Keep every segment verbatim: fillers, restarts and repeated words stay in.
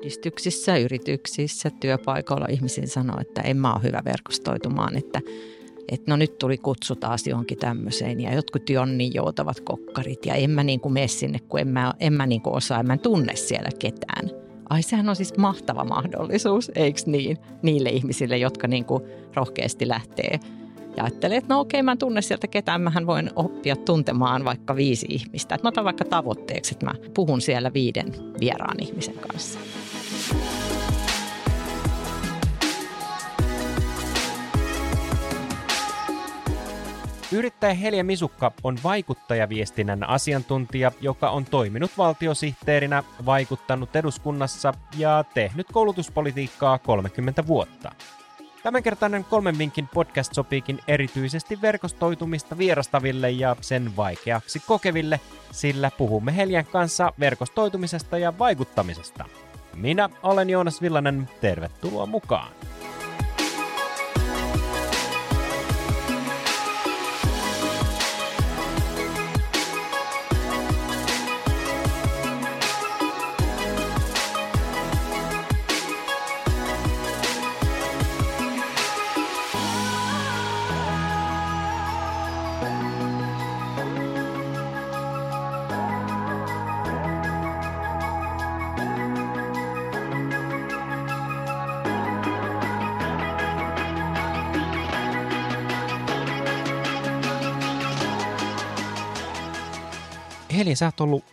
yhdistyksissä, yrityksissä, työpaikoilla ihmisiin sanoo, että en mä ole hyvä verkostoitumaan, että, että no nyt tuli kutsu taas johonkin tämmöiseen ja jotkut jonnin joutavat kokkarit ja en mä niin kuin mene sinne, kun en mä, en mä niin kuin osaa, en mä tunne siellä ketään. Ai sehän on siis mahtava mahdollisuus, eikö niin, niille ihmisille, jotka niin kuin rohkeasti lähtee ja ajattelee, että no okei, mä en tunne sieltä ketään, mähän voin oppia tuntemaan vaikka viisi ihmistä. Et mä otan vaikka tavoitteeksi, että mä puhun siellä viiden vieraan ihmisen kanssa. Yrittäjä Heljä Misukka on vaikuttajaviestinnän asiantuntija, joka on toiminut valtiosihteerinä, vaikuttanut eduskunnassa ja tehnyt koulutuspolitiikkaa kolmekymmentä vuotta. Tämänkertainen Kolmen vinkin podcast sopiikin erityisesti verkostoitumista vierastaville ja sen vaikeaksi kokeville, sillä puhumme Heljän kanssa verkostoitumisesta ja vaikuttamisesta. Minä olen Joonas Villanen, tervetuloa mukaan! Heljä, sä oot ollut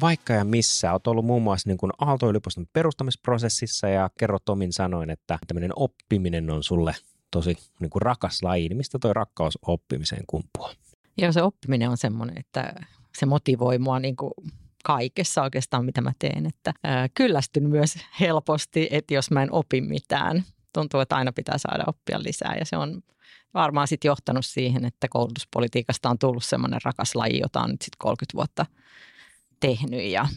vaikka ja missä. Oot ollut muun muassa niin kuin Aalto-yliopiston perustamisprosessissa ja kerrot omin sanoin, että tämmöinen oppiminen on sulle tosi niin kuin rakas laji. Mistä toi rakkaus oppimiseen kumpuaa? Joo, se oppiminen on semmoinen, että se motivoi mua niin kuin kaikessa oikeastaan, mitä mä teen. Että, ää, kyllästyn myös helposti, että jos mä en opi mitään. Tuntuu, että aina pitää saada oppia lisää ja se on varmaan sitten johtanut siihen, että koulutuspolitiikasta on tullut semmoinen rakas laji, jota on nyt sitten kolmekymmentä vuotta tehnyt ja,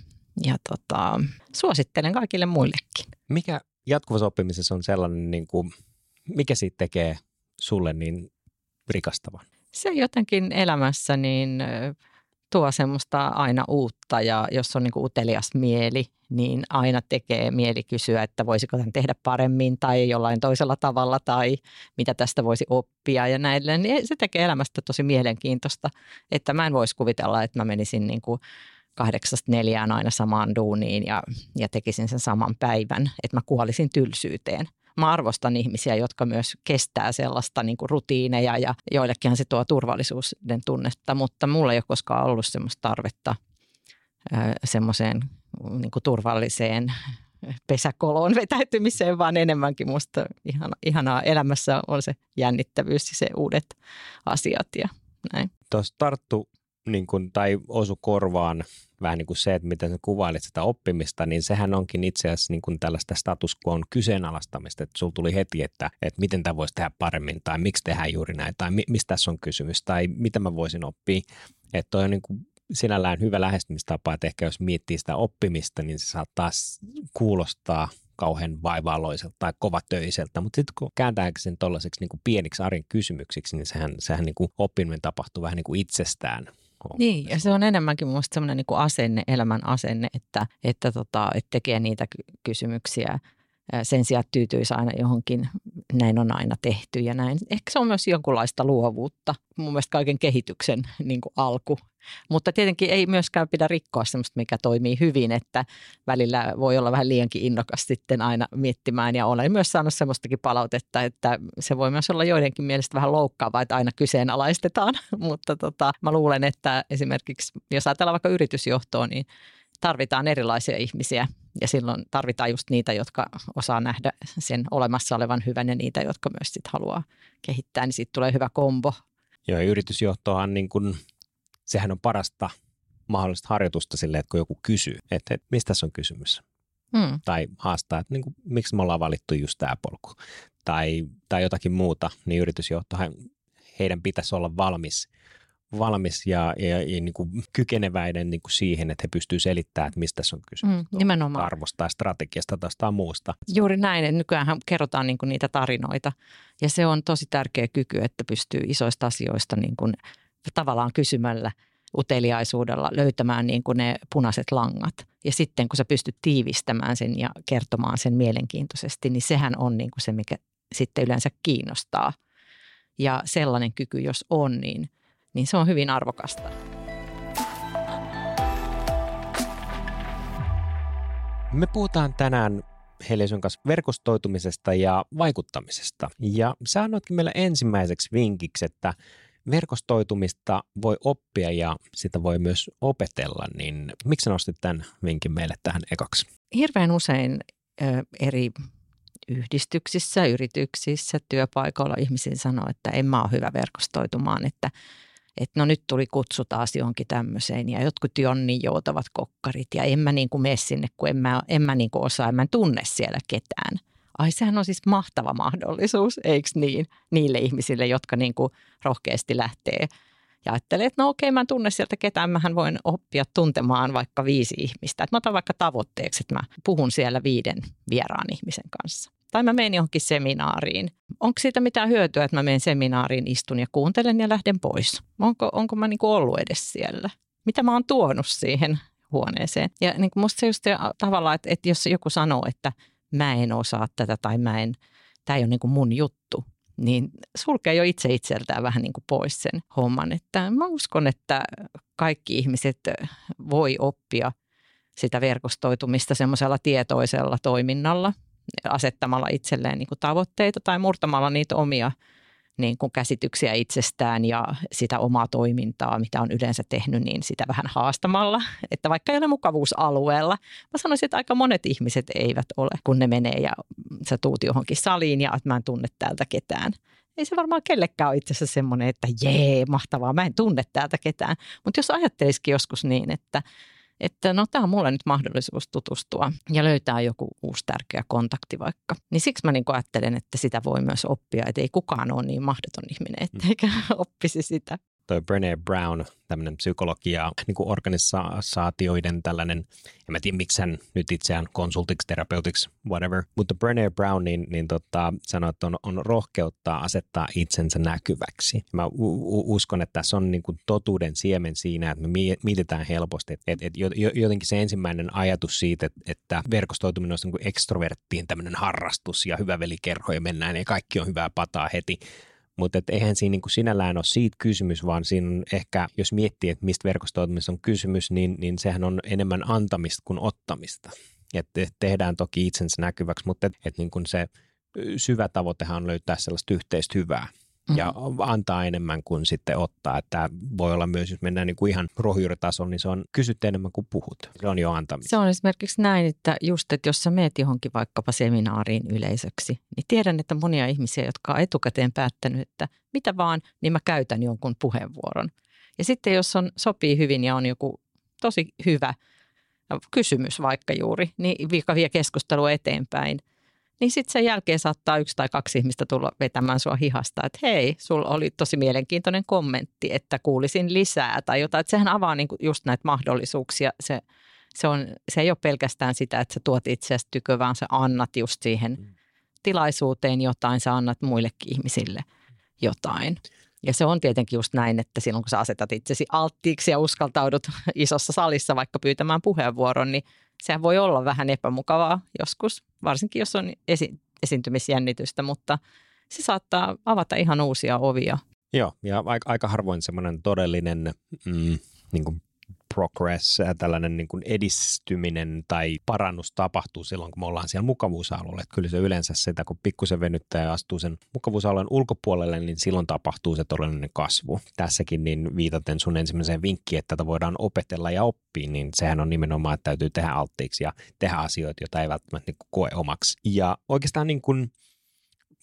ja tota, suosittelen kaikille muillekin. Mikä jatkuvassa oppimisessa on sellainen, niin kuin, mikä siitä tekee sulle niin rikastavan? Se jotenkin elämässä niin tuo semmoista aina uutta ja jos on niin kuin utelias mieli, niin aina tekee mieli kysyä, että voisiko tämän tehdä paremmin tai jollain toisella tavalla tai mitä tästä voisi oppia ja näin. Niin se tekee elämästä tosi mielenkiintoista, että mä en voisi kuvitella, että mä menisin niin kuin kahdeksasta neljään aina samaan duuniin ja, ja tekisin sen saman päivän, että mä kuolisin tylsyyteen. Mä arvostan ihmisiä, jotka myös kestää sellaista niin kuin rutiineja ja joillekinhan se tuo turvallisuuden tunnetta, mutta mulla ei ole koskaan ollut semmoista tarvetta semmoiseen niin kuin turvalliseen pesäkoloon vetäytymiseen, vaan enemmänkin musta ihana, ihanaa elämässä on se jännittävyys ja se uudet asiat ja näin. Tuossa tarttu niin kuin, tai osu korvaan vähän niin kuin se, että miten sä kuvailit sitä oppimista, niin sehän onkin itse asiassa niin kuin tällaista status quoon kyseenalaistamista, että sulla tuli heti, että, että miten tämä voisi tehdä paremmin tai miksi tehdään juuri näin tai mi- mistä tässä on kysymys tai mitä mä voisin oppia, että toi on niin kuin sinällään hyvä lähestymistapa, että ehkä jos miettii sitä oppimista, niin se saattaa kuulostaa kauhean vaivalloiselta tai kovatöiseltä, mutta sitten kun kääntääkin sen tuollaiseksi niin kuin pieniksi arjen kysymyksiksi, niin sehän, sehän niin kuin oppiminen tapahtuu vähän niin kuin itsestään. Niin, ja se on enemmänkin minusta sellainen niin kuin asenne, elämän asenne, että, että, tota, että tekee niitä kysymyksiä. Sen sijaan tyytyisi aina johonkin, näin on aina tehty ja näin. Ehkä se on myös jonkunlaista luovuutta, mun mielestä kaiken kehityksen niin kuin alku. Mutta tietenkin ei myöskään pidä rikkoa sellaista, mikä toimii hyvin, että välillä voi olla vähän liiankin innokas sitten aina miettimään. Ja olen myös saanut semmoistakin palautetta, että se voi myös olla joidenkin mielestä vähän loukkaavaa, että aina kyseenalaistetaan. Mutta tota, mä luulen, että esimerkiksi jos ajatellaan vaikka yritysjohtoa, niin tarvitaan erilaisia ihmisiä ja silloin tarvitaan just niitä, jotka osaa nähdä sen olemassa olevan hyvän ja niitä, jotka myös sit haluaa kehittää, niin siitä tulee hyvä kombo. Joo, yritysjohtohan niin kun, sehän on parasta mahdollista harjoitusta silleen, että kun joku kysyy, että, että mistä tässä on kysymys? Hmm. Tai haastaa, että niin kun, miksi me ollaan valittu just tämä polku tai, tai jotakin muuta, niin yritysjohtohan heidän pitäisi olla valmis valmis ja, ja, ja niin kuin kykeneväinen niin kuin siihen, että he pystyvät selittämään, että mistä se on kysymys. Mm, nimenomaan. Arvostaa strategiasta tai muusta. Juuri näin, että nykyäänhän kerrotaan niin kuin niitä tarinoita ja se on tosi tärkeä kyky, että pystyy isoista asioista niin kuin tavallaan kysymällä uteliaisuudella löytämään niin kuin ne punaiset langat. Ja sitten kun sä pystyt tiivistämään sen ja kertomaan sen mielenkiintoisesti, niin sehän on niin kuin se, mikä sitten yleensä kiinnostaa. Ja sellainen kyky, jos on, niin, niin se on hyvin arvokasta. Me puhutaan tänään Heljä sun kanssa verkostoitumisesta ja vaikuttamisesta. Ja sä annoitkin meille ensimmäiseksi vinkiksi, että verkostoitumista voi oppia ja sitä voi myös opetella. Niin miksi nostit tämän vinkin meille tähän ekaksi? Hirveän usein ö, eri yhdistyksissä, yrityksissä, työpaikoilla ihmisiin sanoo, että en mä ole hyvä verkostoitumaan, että että no nyt tuli kutsu taas johonkin tämmöiseen ja jotkut jonnin joutavat kokkarit ja en mä niin kuin mene sinne, kun en mä, en mä niin kuin osaa, en mä tunne siellä ketään. Ai sehän on siis mahtava mahdollisuus, eikö niin, niille ihmisille, jotka niin kuin rohkeasti lähtee ja ajattelee, että no okei, mä en tunne sieltä ketään, mähän voin oppia tuntemaan vaikka viisi ihmistä. Että mä otan vaikka tavoitteeksi, että mä puhun siellä viiden vieraan ihmisen kanssa. Tai mä menen johonkin seminaariin. Onko siitä mitään hyötyä, että mä menen seminaariin, istun ja kuuntelen ja lähden pois? Onko, onko mä niin kuin ollut edes siellä? Mitä mä oon tuonut siihen huoneeseen? Ja niin kuin musta se just tavallaan, että, että jos joku sanoo, että mä en osaa tätä tai mä en, tää ei ole niin kuin mun juttu, niin sulkee jo itse itseltään vähän niin kuin pois sen homman. Että mä uskon, että kaikki ihmiset voi oppia sitä verkostoitumista semmoisella tietoisella toiminnalla, asettamalla itselleen niin kuin tavoitteita tai murtamalla niitä omia niin kuin käsityksiä itsestään ja sitä omaa toimintaa, mitä on yleensä tehnyt, niin sitä vähän haastamalla. Että vaikka ei ole mukavuusalueella, mä sanoisin, että aika monet ihmiset eivät ole, kun ne menee ja sä tuut johonkin saliin ja että mä en tunne täältä ketään. Ei se varmaan kellekään ole itse asiassa semmoinen, että jee, mahtavaa, mä en tunne täältä ketään. Mutta jos ajattelisikin joskus niin, että Että no tämä on mulle nyt mahdollisuus tutustua ja löytää joku uusi tärkeä kontakti vaikka. Niin siksi mä niin kuin ajattelen, että sitä voi myös oppia, että ei kukaan ole niin mahdoton ihminen, etteikä mm. oppisi sitä. Toi Brené Brown, tämmöinen psykologia, niin kuin organisaatioiden tällainen, en mä tiedä miksi hän nyt itseään konsultiksi, terapeutiksi, whatever. Mutta Brené Brown niin, niin tota, sanoi, että on, on rohkeutta asettaa itsensä näkyväksi. Mä u- u- uskon, että tässä on niin kuin totuuden siemen siinä, että me mietitään helposti. Että et, et jotenkin se ensimmäinen ajatus siitä, että, että verkostoituminen on niin kuin ekstroverttiin tämmöinen harrastus ja hyvä velikerho ja mennään ja kaikki on hyvää pataa heti. Mutta eihän siinä niin kuin sinällään ole siitä kysymys, vaan siinä on ehkä, jos miettii, että mistä verkostoitumisesta on kysymys, niin, niin sehän on enemmän antamista kuin ottamista. Et tehdään toki itsensä näkyväksi, mutta et, et niin kuin se syvä tavoitehan on löytää sellaista yhteistä hyvää mm-hmm. ja antaa enemmän kuin sitten ottaa. Tämä voi olla myös, jos mennään niin kuin ihan ruohonjuuritasolla, niin se on kysytty enemmän kuin puhut. Se on jo antamista. Se on esimerkiksi näin, että just, että jos sä meet johonkin vaikkapa seminaariin yleisöksi, niin tiedän, että monia ihmisiä, jotka on etukäteen päättänyt, että mitä vaan, niin mä käytän jonkun puheenvuoron. Ja sitten jos on, sopii hyvin ja on joku tosi hyvä kysymys vaikka juuri, niin viikka vie keskustelua eteenpäin. Niin sitten sen jälkeen saattaa yksi tai kaksi ihmistä tulla vetämään sua hihasta, että hei, sulla oli tosi mielenkiintoinen kommentti, että kuulisin lisää tai jotain. Että sehän avaa niinku just näitä mahdollisuuksia. Se, se, on, se ei ole pelkästään sitä, että sä tuot itseäsi tykö, vaan sä annat just siihen mm. tilaisuuteen jotain, sä annat muillekin ihmisille jotain. Ja se on tietenkin just näin, että silloin kun sä asetat itsesi alttiiksi ja uskaltaudut isossa salissa vaikka pyytämään puheenvuoron, niin sehän voi olla vähän epämukavaa joskus, varsinkin jos on esi- esiintymisjännitystä, mutta se saattaa avata ihan uusia ovia. Joo, ja aika, aika harvoin semmoinen todellinen mm, niin kuin progress, tällainen niin kuin edistyminen tai parannus tapahtuu silloin, kun me ollaan siellä mukavuusalueella. Että kyllä se yleensä sitä, kun pikkusen venyttää ja astuu sen mukavuusalueen ulkopuolelle, niin silloin tapahtuu se todellinen kasvu. Tässäkin niin viitaten sun ensimmäiseen vinkkiin, että tätä voidaan opetella ja oppia, niin sehän on nimenomaan, että täytyy tehdä alttiiksi ja tehdä asioita, joita ei välttämättä niin kuin koe omaksi. Ja oikeastaan niin kuin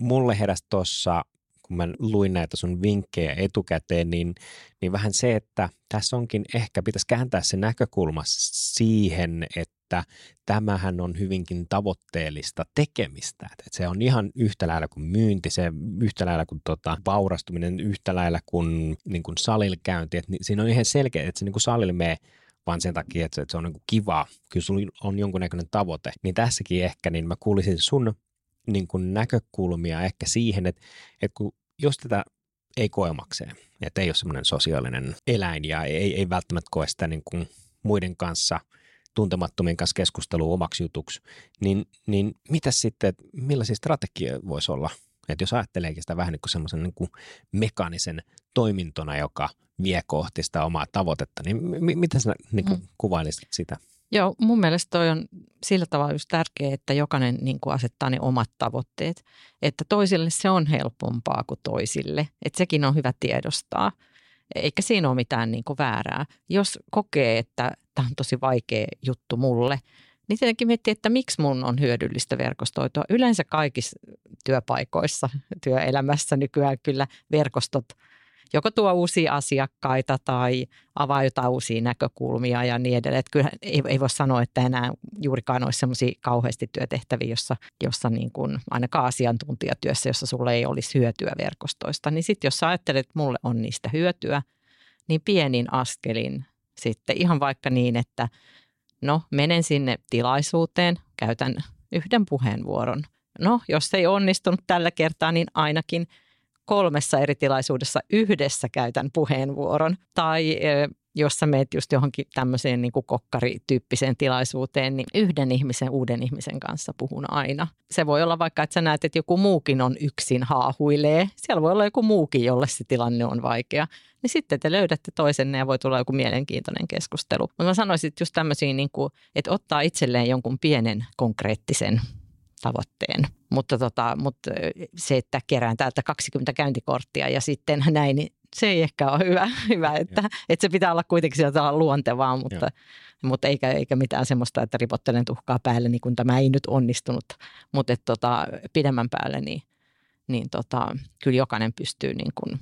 mulle heräsi tuossa, kun mä luin näitä sun vinkkejä etukäteen, niin, niin vähän se, että tässä onkin ehkä pitäisi kääntää se näkökulma siihen, että tämähän on hyvinkin tavoitteellista tekemistä. Et se on ihan yhtä lailla kuin myynti, se yhtä lailla kuin tota, vaurastuminen, yhtä lailla kuin, niin kuin salille käynti. Et siinä on ihan selkeä, että se niin kuin salille menee vaan sen takia, että se on niin kuin kivaa. Kyllä sulla on jonkunnäköinen tavoite. Niin tässäkin ehkä, niin mä kuulisin sun niin kuin näkökulmia ehkä siihen, että, että kun jos tätä ei koemakseen. Että ei ole semmoinen sosiaalinen eläin ja ei, ei välttämättä koe sitä niin kuin muiden kanssa, tuntemattomien kanssa keskustelua omaksi jutuksi. Niin, niin mitä sitten, että millaisia strategioita voisi olla? Että jos ajatteleekin sitä vähän niin kuin semmoisen niin kuin mekaanisen toimintona, joka vie kohti sitä omaa tavoitetta, niin m- mitä sinä niin kuin mm. kuvailisit sitä? Joo, mun mielestä toi on sillä tavalla just tärkeää, että jokainen niin kuin asettaa ne omat tavoitteet. Että toisille se on helpompaa kuin toisille. Että sekin on hyvä tiedostaa. Eikä siinä ole mitään niin kuin väärää. Jos kokee, että tämä on tosi vaikea juttu mulle, niin tietenkin miettii, että miksi mun on hyödyllistä verkostoitua. Yleensä kaikissa työpaikoissa, työelämässä nykyään kyllä verkostot joko tuo uusia asiakkaita tai avaa jotain uusia näkökulmia ja niin edelleen. Että kyllähän ei, ei voi sanoa, että enää juurikaan olisi semmoisia kauheasti työtehtäviä, jossa, jossa niin kuin ainakaan asiantuntijatyössä, jossa sulle ei olisi hyötyä verkostoista. Niin sitten jos sä ajattelet, että mulle on niistä hyötyä, niin pienin askelin sitten ihan vaikka niin, että no menen sinne tilaisuuteen, käytän yhden puheenvuoron. No jos ei onnistunut tällä kertaa, niin ainakin kolmessa eri tilaisuudessa yhdessä käytän puheenvuoron. Tai jos sä meet just johonkin tämmöiseen niin kuin kokkarityyppiseen tilaisuuteen, niin yhden ihmisen, uuden ihmisen kanssa puhun aina. Se voi olla vaikka, että sä näet, että joku muukin on yksin haahuilee. Siellä voi olla joku muukin, jolle se tilanne on vaikea. Niin sitten te löydätte toisenne ja voi tulla joku mielenkiintoinen keskustelu. Mutta mä sanoisin, että just tämmöisiä, niin kuin, että ottaa itselleen jonkun pienen konkreettisen tavoitteen. Mutta, tota, mutta se, että kerään täältä kaksikymmentä käyntikorttia ja sitten näin, niin se ei ehkä ole hyvä, hyvä että, että se pitää olla kuitenkin sillä tavalla luontevaa, mutta, mutta eikä, eikä mitään semmoista, että ripottelen tuhkaa päälle, niin kuin tämä ei nyt onnistunut. Mutta et, tota, pidemmän päälle, niin, niin tota, kyllä jokainen pystyy niin kuin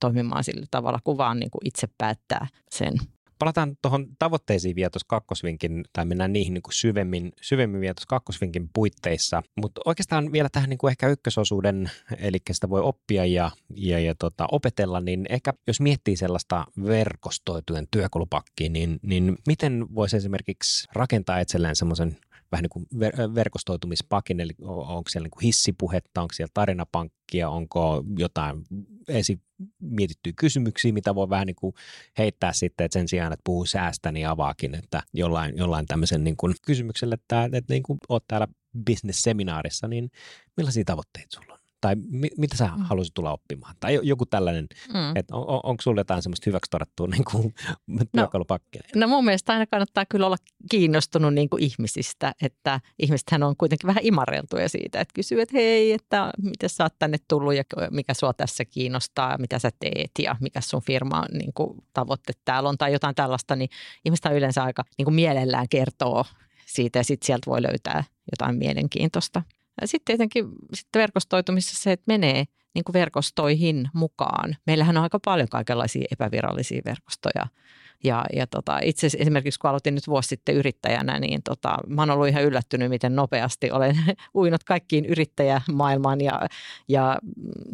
toimimaan sillä tavalla, kun vaan niin kuin itse päättää sen. Palataan tuohon tavoitteisiin vielä tuossa kakkosvinkin, tai mennään niihin niin kuin syvemmin, syvemmin vielä tuossa kakkosvinkin puitteissa. Mutta oikeastaan vielä tähän niin kuin ehkä ykkösosuuden, eli sitä voi oppia ja, ja, ja tota, opetella, niin ehkä jos miettii sellaista verkostoitujen työkalupakkia, niin, niin miten voisi esimerkiksi rakentaa itselleen semmoisen vähän niin kuin ver- verkostoitumispakin, eli onko siellä niin kuin hissipuhetta, onko siellä tarinapankkia, onko jotain esi- mietittyä kysymyksiä, mitä voi vähän niin kuin heittää sitten, että sen sijaan, että puhuu säästä, niin avaakin, että jollain, jollain tämmöisen niin kuin kysymyksellä, että, että niin kuin olet täällä business-seminaarissa, niin millaisia tavoitteita sulla on? Tai mi- mitä sä mm. haluaisit tulla oppimaan? Tai joku tällainen, mm. että on, on, onko sulla jotain semmoista hyväksi todettua niin kuin työkalupakkia? No, no mun mielestä aina kannattaa kyllä olla kiinnostunut niin kuin ihmisistä, että ihmisethän on kuitenkin vähän imarreltuja siitä, että kysyy, että hei, että miten sä oot tänne tullut ja mikä sua tässä kiinnostaa, mitä sä teet ja mikä sun firma niin kuin tavoitteet täällä on tai jotain tällaista, niin ihmistä yleensä aika niin kuin mielellään kertoo siitä ja sitten sieltä voi löytää jotain mielenkiintoista. Sitten tietenkin sitten verkostoitumisessa se, että menee niin kuin verkostoihin mukaan. Meillähän on aika paljon kaikenlaisia epävirallisia verkostoja. Ja, ja tota, itse asiassa esimerkiksi kun aloitin nyt vuosi sitten yrittäjänä, niin tota, mä oon ollut ihan yllättynyt, miten nopeasti olen uinut kaikkiin yrittäjämaailmaan ja, ja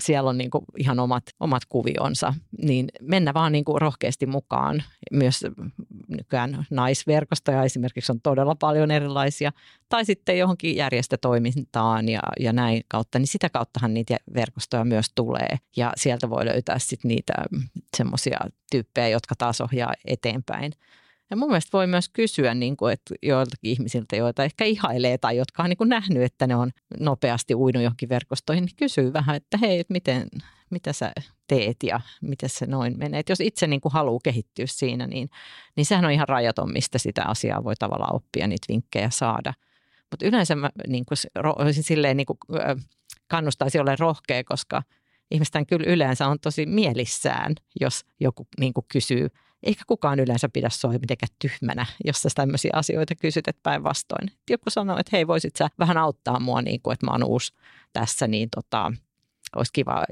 siellä on niin kuin ihan omat, omat kuvionsa. Niin mennä vaan niin kuin rohkeasti mukaan. Myös nykyään naisverkostoja esimerkiksi on todella paljon erilaisia. Tai sitten johonkin järjestötoimintaan ja, ja näin kautta, niin sitä kauttahan niitä verkostoja myös tulee. Ja sieltä voi löytää sitten niitä semmoisia tyyppejä, jotka taas ohjaa eteenpäin. Ja mun mielestä voi myös kysyä niin kuin, että joiltakin ihmisiltä, joita ehkä ihailee tai jotka on niin kuin nähnyt, että ne on nopeasti uinut johonkin verkostoihin, niin kysyy vähän, että hei, että miten, mitä sä teet ja miten se noin menee. Että jos itse niin kuin haluaa kehittyä siinä, niin, niin sehän on ihan rajaton, mistä sitä asiaa voi tavallaan oppia, niitä vinkkejä saada. Mutta yleensä mä niin kuin, olisin silleen niin kuin, kannustaisin olemaan rohkea, koska ihmisten kyllä yleensä on tosi mielissään, jos joku niin kuin kysyy. Eikä kukaan yleensä pidä sua mitenkään tyhmänä, jos sä tämmöisiä asioita kysyt, että päinvastoin. Joku sanoo, että hei, voisit sä vähän auttaa mua, niin kuin, että mä oon uusi tässä, niin tota, olisi kiva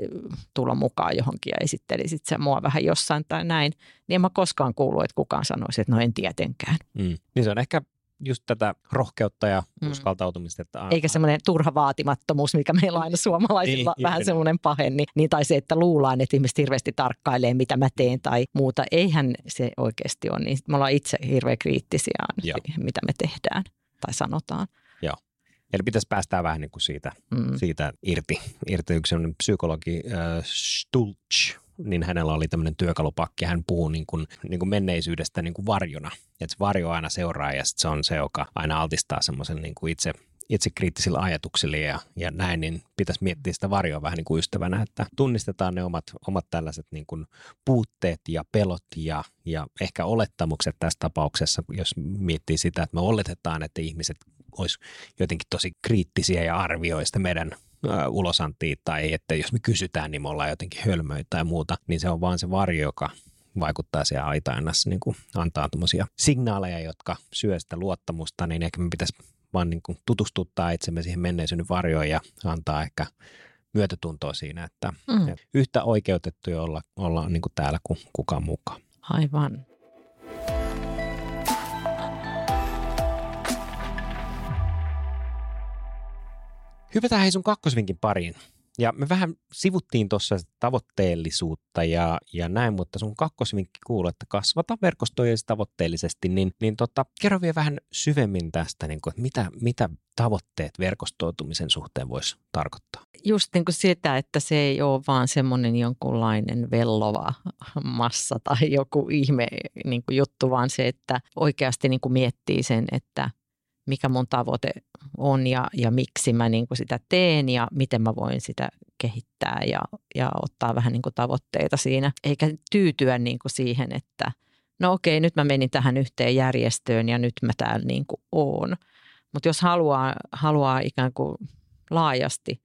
tulla mukaan johonkin ja esittelisit sä mua vähän jossain tai näin. Niin en mä koskaan kuullut, että kukaan sanoisi, että no en tietenkään. Mm. Niin se on ehkä just tätä rohkeutta ja mm. uskaltautumista. Että eikä semmoinen turha vaatimattomuus, mikä meillä aina suomalaisilla niin, vähän niin. semmoinen pahen. Niin, niin tai se, että luullaan, että ihmiset hirveästi tarkkailee, mitä mä teen tai muuta. Eihän se oikeasti ole. Niin me ollaan itse hirveän kriittisiä, mitä me tehdään tai sanotaan. Joo. Eli pitäisi päästää vähän niin kuin siitä, mm. siitä irti. Irti yksi sellainen psykologi äh, Stulch, niin hänellä oli tämmöinen työkalupakki. Hän puhuu niin kuin, niin kuin menneisyydestä niin kuin varjona. Että se varjo aina seuraa ja sit se on se, joka aina altistaa semmoisen niin kuin itse... itse kriittisillä ajatuksilla ja, ja näin, niin pitäisi miettiä sitä varjoa vähän niin kuin ystävänä, että tunnistetaan ne omat, omat tällaiset niin kuin puutteet ja pelot ja, ja ehkä olettamukset tässä tapauksessa, jos miettii sitä, että me oletetaan, että ihmiset olisi jotenkin tosi kriittisiä ja arvioi sitä meidän ää, ulosantia tai että jos me kysytään, niin me ollaan jotenkin hölmöitä tai muuta, niin se on vaan se varjo, joka vaikuttaa siellä aitainassa, niin kuin antaa tuommoisia signaaleja, jotka syö sitä luottamusta, niin ehkä me pitäisi vaan niin kuin tutustuttaa itsemme siihen menneisyyden varjoon ja antaa ehkä myötätuntoa siinä, että mm. yhtä oikeutettuja olla, olla niin kuin täällä kuin kukaan mukaan. Aivan. Hypätään hei sun kakkosvinkin pariin. Ja me vähän sivuttiin tuossa tavoitteellisuutta ja, ja näin, mutta sun kakkosvinkki kuuluu, että kasvata verkostoja tavoitteellisesti, niin, niin tota, kerro vielä vähän syvemmin tästä, niin kun, että mitä, mitä tavoitteet verkostoitumisen suhteen voisi tarkoittaa? Just niin kuin sitä, että se ei ole vaan semmoinen jonkunlainen vellova massa tai joku ihme niin kuin juttu, vaan se, että oikeasti niin kuin miettii sen, että mikä mun tavoite on ja, ja miksi mä niin kuin sitä teen ja miten mä voin sitä kehittää ja, ja ottaa vähän niin kuin tavoitteita siinä. Eikä tyytyä niin kuin siihen, että no okei, nyt mä menin tähän yhteen järjestöön ja nyt mä täällä niin kuin oon. Mutta jos haluaa, haluaa ikään kuin laajasti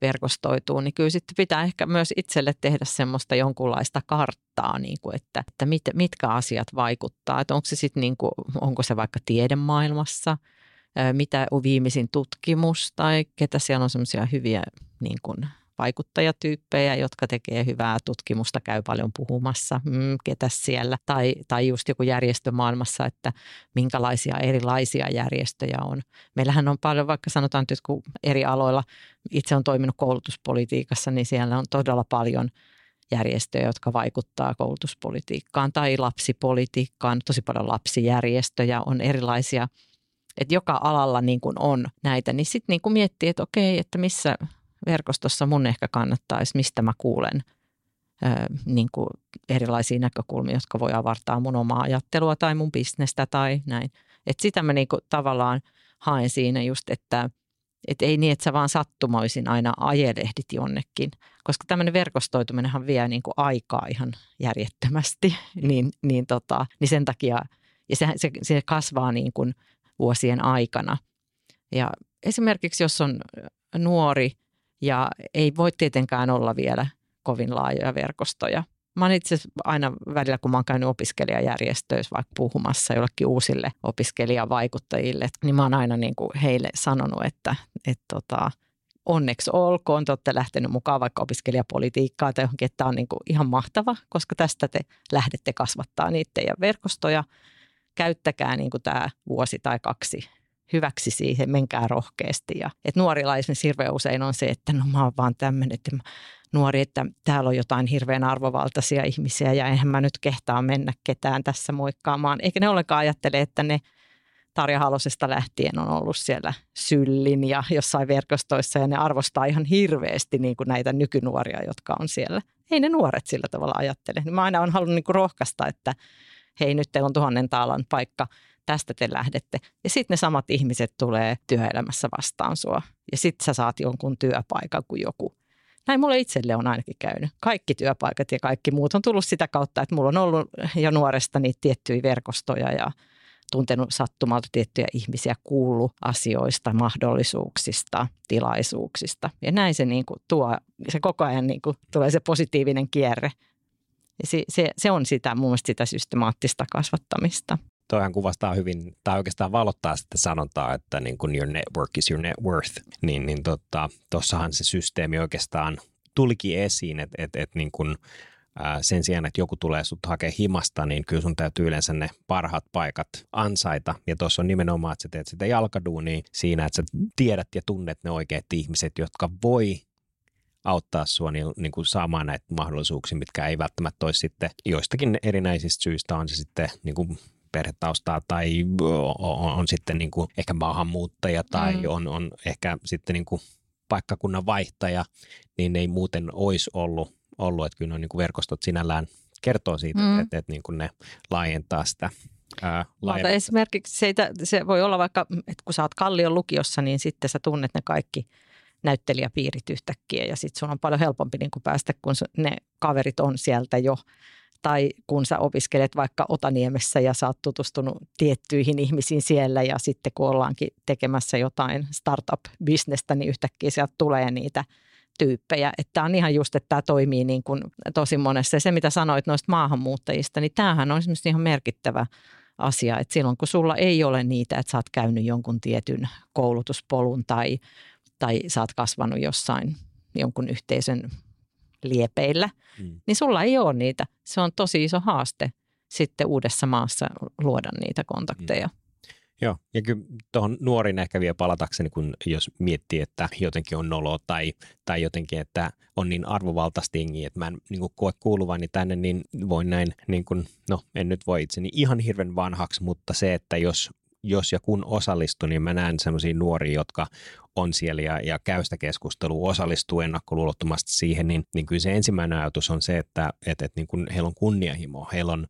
verkostoitua, niin kyllä sitten pitää ehkä myös itselle tehdä semmoista jonkunlaista karttaa, niin kuin, että, että mit, mitkä asiat vaikuttaa. Että onko se sitten, niin kuin, onko se vaikka tiedemaailmassa, mitä on viimeisin tutkimus tai ketä siellä on semmoisia hyviä niin kuin vaikuttajatyyppejä, jotka tekee hyvää tutkimusta, käy paljon puhumassa, mm, ketä siellä. Tai, tai just joku järjestömaailmassa, että minkälaisia erilaisia järjestöjä on. Meillähän on paljon, vaikka sanotaan nyt kun eri aloilla, itse olen toiminut koulutuspolitiikassa, niin siellä on todella paljon järjestöjä, jotka vaikuttaa koulutuspolitiikkaan tai lapsipolitiikkaan. Tosi paljon lapsijärjestöjä on erilaisia, että joka alalla niin kuin on näitä, niin sitten niin kuin miettii, että okei, että missä verkostossa mun ehkä kannattaisi, mistä mä kuulen ö, niin kuin erilaisia näkökulmia, jotka voi avartaa mun omaa ajattelua tai mun bisnestä tai näin. Et sitä mä niin kuin tavallaan haen siinä just, että et ei niin, että sä vaan sattumoisin aina ajelehdit jonnekin, koska tämmöinen verkostoituminenhan vie niin kuin aikaa ihan järjettömästi, niin, niin, tota, niin sen takia, ja se, se, se kasvaa niin kuin vuosien aikana. Ja esimerkiksi jos on nuori ja ei voi tietenkään olla vielä kovin laajoja verkostoja. Mä oon itse asiassa aina välillä, kun mä oon käynyt opiskelijajärjestöissä vaikka puhumassa jollekin uusille opiskelijavaikuttajille, niin mä oon aina niin kuin heille sanonut, että, että tota, onneksi olkoon, te olette lähtenyt mukaan vaikka opiskelijapolitiikkaa tai johonkin, että tämä on niin kuin ihan mahtava, koska tästä te lähdette kasvattaa niitä teidän verkostoja. Käyttäkää niin kuin tämä vuosi tai kaksi hyväksi siihen, menkää rohkeasti. Ja, et nuorilla esimerkiksi hirveän usein on se, että no mä oon vaan tämmöinen että mä, nuori, että täällä on jotain hirveän arvovaltaisia ihmisiä ja enhän mä nyt kehtaa mennä ketään tässä moikkaamaan. Eikä ne ollenkaan ajattele, että ne Tarja Halosesta lähtien on ollut siellä Syllin ja jossain verkostoissa ja ne arvostaa ihan hirveästi niin kuin näitä nykynuoria, jotka on siellä. Ei ne nuoret sillä tavalla ajattele. Mä aina oon halunnut niin kuin rohkaista, että hei, nyt teillä on tuhannen taalan paikka, tästä te lähdette. Ja sitten ne samat ihmiset tulee työelämässä vastaan sua. Ja sitten sä saat jonkun työpaikan kuin joku. Näin mulle itselle on ainakin käynyt. Kaikki työpaikat ja kaikki muut on tullut sitä kautta, että mulla on ollut jo nuoresta niitä tiettyjä verkostoja ja tuntenut sattumalta tiettyjä ihmisiä, kuullut asioista, mahdollisuuksista, tilaisuuksista. Ja näin se, niin kuin tuo, se koko ajan niin kuin tulee se positiivinen kierre. Se, se, se on sitä, mun mielestä sitä systemaattista kasvattamista. Toihan kuvastaa hyvin, tai oikeastaan valottaa sitä sanontaa, että niin kun your network is your net worth, niin, niin tuossahan tota, se systeemi oikeastaan tulikin esiin, että et, et niin kun, ää, sen sijaan, että joku tulee sut hakea himasta, niin kyllä sun täytyy yleensä ne parhaat paikat ansaita. Ja tuossa on nimenomaan, että sä teet sitä jalkaduunia siinä, että sä tiedät ja tunnet ne oikeat ihmiset, jotka voi auttaa sua niin, niin kuin saamaan näitä mahdollisuuksia, mitkä ei välttämättä olisi sitten joistakin erinäisistä syistä, on se sitten niin kuin perhetaustaa tai on, on sitten niin kuin ehkä maahanmuuttaja tai mm. on, on ehkä sitten niin kuin paikkakunnan vaihtaja, niin ei muuten olisi ollut, ollut että kyllä on niin kuin verkostot sinällään kertoo siitä, mm. että, että niin kuin ne laajentaa sitä. Ää, esimerkiksi se, se voi olla vaikka, että kun sä oot Kallion lukiossa, niin sitten sä tunnet ne kaikki näyttelijäpiirit yhtäkkiä ja sitten sun on paljon helpompi niin kuin päästä, kun ne kaverit on sieltä jo. Tai kun sä opiskelet vaikka Otaniemessä ja sä oot tutustunut tiettyihin ihmisiin siellä ja sitten kun ollaankin tekemässä jotain startup-bisnestä, niin yhtäkkiä sieltä tulee niitä tyyppejä. Että on ihan just, että tämä toimii niin kuin tosi monessa. Ja se, mitä sanoit noista maahanmuuttajista, niin tämähän on esimerkiksi ihan merkittävä asia. Että silloin, kun sulla ei ole niitä, että sä oot käynyt jonkun tietyn koulutuspolun tai, tai sä oot kasvanut jossain jonkun yhteisön liepeillä, mm. niin sulla ei ole niitä. Se on tosi iso haaste sitten uudessa maassa luoda niitä kontakteja. Mm. Joo, ja kyllä tuohon nuoriin ehkä vielä palatakseni, kun jos miettii, että jotenkin on noloa tai, tai jotenkin, että on niin arvovaltaista jengiä, että mä en niin kuin koe kuuluvani tänne, niin voin näin, niin kuin, no en nyt voi itseni ihan hirveän vanhaksi, mutta se, että jos, jos ja kun osallistun, niin mä näen sellaisia nuoria, jotka on siellä ja, ja käy sitä keskustelua, osallistuu ennakkoluulottomasti siihen, niin, niin kyllä se ensimmäinen ajatus on se, että et, et, niin kuin heillä on kunnianhimoa, heillä on,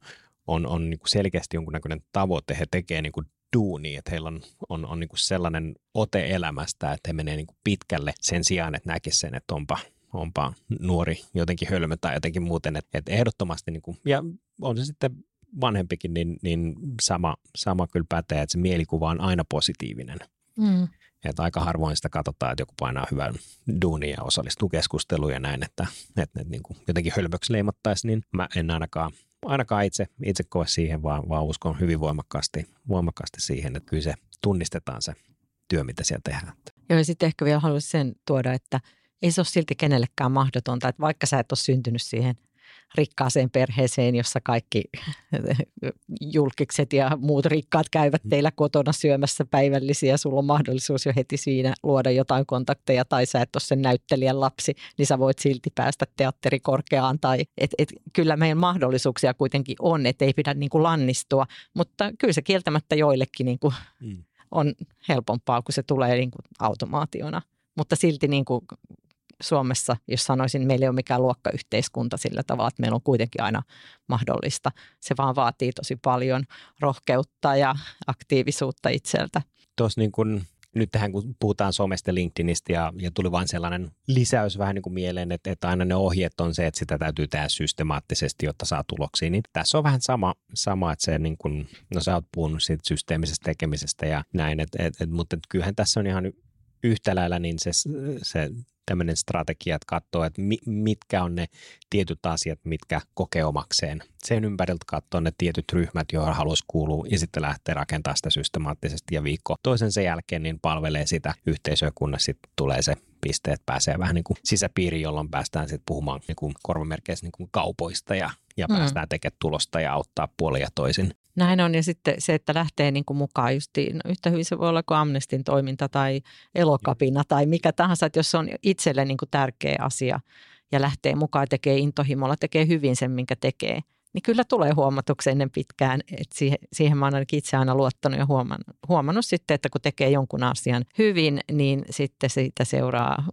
on, on niin kuin selkeästi jonkunnäköinen tavoite, he tekee niin kuin duunia, että heillä on, on, on niin kuin sellainen ote elämästä, että he menee niin kuin pitkälle sen sijaan, että näkisi sen, että onpa, onpa nuori jotenkin hölmö tai jotenkin muuten, että, että ehdottomasti, niin kuin, ja on se sitten vanhempikin, niin, niin sama, sama kyllä pätee, että se mielikuva on aina positiivinen. Mm. Että aika harvoin sitä katsotaan, että joku painaa hyvän duunin ja osallistuu keskusteluun ja näin, että, että, että niin kuin jotenkin hölmöksi leimattaisiin, niin mä en ainakaan, ainakaan itse, itse koe siihen, vaan, vaan uskon hyvin voimakkaasti, voimakkaasti siihen, että kyllä se tunnistetaan se työ, mitä siellä tehdään. Joo, ja sitten ehkä vielä haluaisin sen tuoda, että ei se ole silti kenellekään mahdotonta, että vaikka sä et ole syntynyt siihen rikkaaseen perheeseen, jossa kaikki julkikset ja muut rikkaat käyvät teillä kotona syömässä päivällisiä. Sulla on mahdollisuus jo heti siinä luoda jotain kontakteja tai sä et ole sen näyttelijän lapsi, niin sä voit silti päästä teatterikorkeaan. Tai, et, et, kyllä meidän mahdollisuuksia kuitenkin on, et ei pidä niin kuin lannistua, mutta kyllä se kieltämättä joillekin niin kuin mm. on helpompaa, kun se tulee niin kuin automaationa, mutta silti niin kuin Suomessa, jos sanoisin, meillä ei ole mikään luokkayhteiskunta sillä tavalla, että meillä on kuitenkin aina mahdollista. Se vaan vaatii tosi paljon rohkeutta ja aktiivisuutta itseltä. Tuossa niin kun, nyt tähän kun puhutaan somesta, LinkedInistä ja, ja tuli vain sellainen lisäys vähän niin kuin mieleen, että, että aina ne ohjeet on se, että sitä täytyy tehdä systemaattisesti, jotta saa tuloksia. Niin tässä on vähän sama, sama että se, niin kun, no sä oot puhunut siitä systeemisestä tekemisestä ja näin, et, et, et, mutta et kyllähän tässä on ihan yhtä lailla niin se, se tämmöinen strategia, että katsoo, että mitkä on ne tietyt asiat, mitkä kokee omakseen. Sen ympäriltä katsoo ne tietyt ryhmät, joihin haluaisi kuulua ja sitten lähtee rakentamaan sitä systemaattisesti ja viikko toisen sen jälkeen niin palvelee sitä yhteisöä, kunnes sitten tulee se piste, että pääsee vähän niin kuin sisäpiiriin, jolloin päästään sitten puhumaan niin kuin korvamerkeissä niin kuin kaupoista ja, ja mm. päästään tekemään tulosta ja auttaa puolin ja toisin. Näin on, ja sitten se, että lähtee niin kuin mukaan justiin, no yhtä hyvin se voi olla kuin Amnestin toiminta tai Elokapina tai mikä tahansa, että jos on itselle niin kuin tärkeä asia ja lähtee mukaan, tekee intohimolla, tekee hyvin sen, minkä tekee, niin kyllä tulee huomatuksi ennen pitkään, että siihen, siihen mä oon ainakin itse aina luottanut ja huomannut, huomannut sitten, että kun tekee jonkun asian hyvin, niin sitten siitä seuraa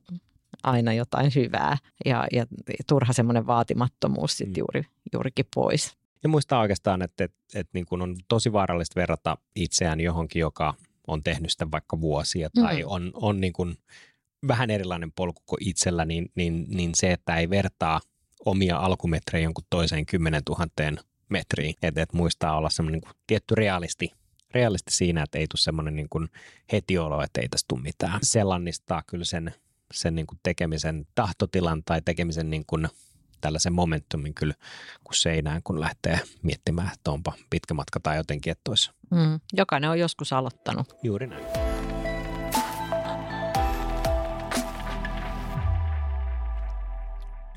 aina jotain hyvää ja, ja turha semmoinen vaatimattomuus sitten juuri, juurikin pois. Ja muistaa oikeastaan, että, että, että niin kun on tosi vaarallista verrata itseään johonkin, joka on tehnyt sitä vaikka vuosia tai mm. on, on niin kun vähän erilainen polku kuin itsellä, niin, niin, niin se, että ei vertaa omia alkumetrejä jonkun toiseen kymmenentuhanteen metriin. Että et muistaa olla semmoinen niin kun tietty realisti, realisti siinä, että ei tule semmoinen niin kun heti olo, että ei tästä tule mitään. Se lannistaa kyllä sen, sen niin kun tekemisen tahtotilan tai tekemisen niin kun tällaisen momentumin kyllä kun seinään, kun lähtee miettimään, että onpa pitkä matka tai jotenkin, että olisi. Mm, jokainen on joskus aloittanut. Juuri näin.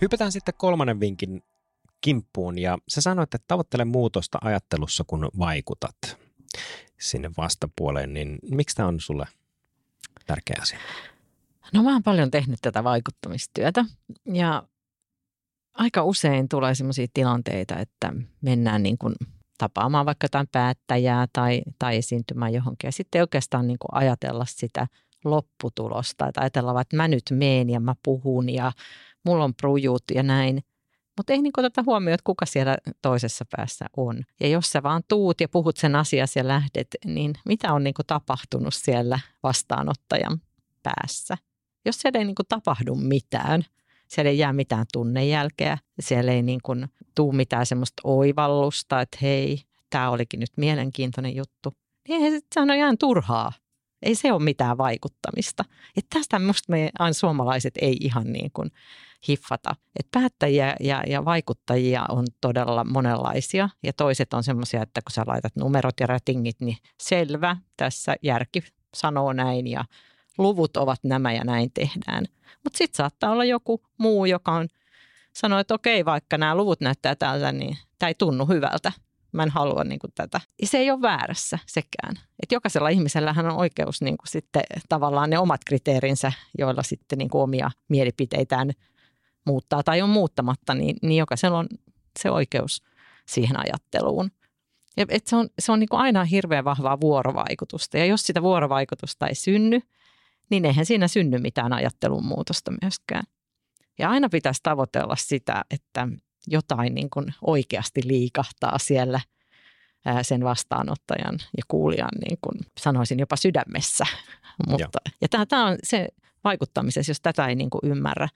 Hypätään sitten kolmannen vinkin kimppuun ja sä sanoit, että tavoittele muutosta ajattelussa, kun vaikutat sinne vastapuoleen, niin miksi tämä on sulle tärkeä asia? No mä oon paljon tehnyt tätä vaikuttamistyötä ja aika usein tulee sellaisia tilanteita, että mennään niin kuin tapaamaan vaikka jotain päättäjää tai, tai esiintymään johonkin. Ja sitten oikeastaan niin kuin ajatella sitä lopputulosta, että ajatellaan, että mä nyt meen ja mä puhun ja mulla on prujut ja näin. Mutta ei niin kuin oteta huomioon, että kuka siellä toisessa päässä on. Ja jos sä vaan tuut ja puhut sen asias ja lähdet, niin mitä on niin kuin tapahtunut siellä vastaanottajan päässä? Jos siellä ei niin kuin tapahdu mitään, siellä ei jää mitään tunnejälkeä, siellä ei niin kuin tule mitään semmoista oivallusta, että hei, tämä olikin nyt mielenkiintoinen juttu. Niin se on ihan turhaa. Ei se ole mitään vaikuttamista. Ja tästä minusta me aina suomalaiset ei ihan niin kuin hiffata. Et päättäjiä ja, ja vaikuttajia on todella monenlaisia. Ja toiset on semmoisia, että kun sä laitat numerot ja rätingit, niin selvä, tässä järki sanoo näin ja luvut ovat nämä ja näin tehdään. Mutta sitten saattaa olla joku muu, joka on, sanoo, että okei, vaikka nämä luvut näyttää tältä, niin tämä ei tunnu hyvältä. Mä en halua niin kuin tätä. Ja se ei ole väärässä sekään. Että jokaisella ihmisellähän on oikeus niin kuin sitten tavallaan ne omat kriteerinsä, joilla sitten niin kuin omia mielipiteitään muuttaa tai on muuttamatta, niin, niin jokaisella on se oikeus siihen ajatteluun. Ja et se on, se on niin kuin aina hirveän vahvaa vuorovaikutusta. Ja jos sitä vuorovaikutusta ei synny, niin eihän siinä synny mitään ajattelun muutosta myöskään. Ja aina pitäisi tavoitella sitä, että jotain niin kuin oikeasti liikahtaa siellä sen vastaanottajan ja kuulijan, niin kuin sanoisin, jopa sydämessä. Mutta, ja tämä, tämä on se vaikuttamisessa, jos tätä ei niin kuin ymmärrä.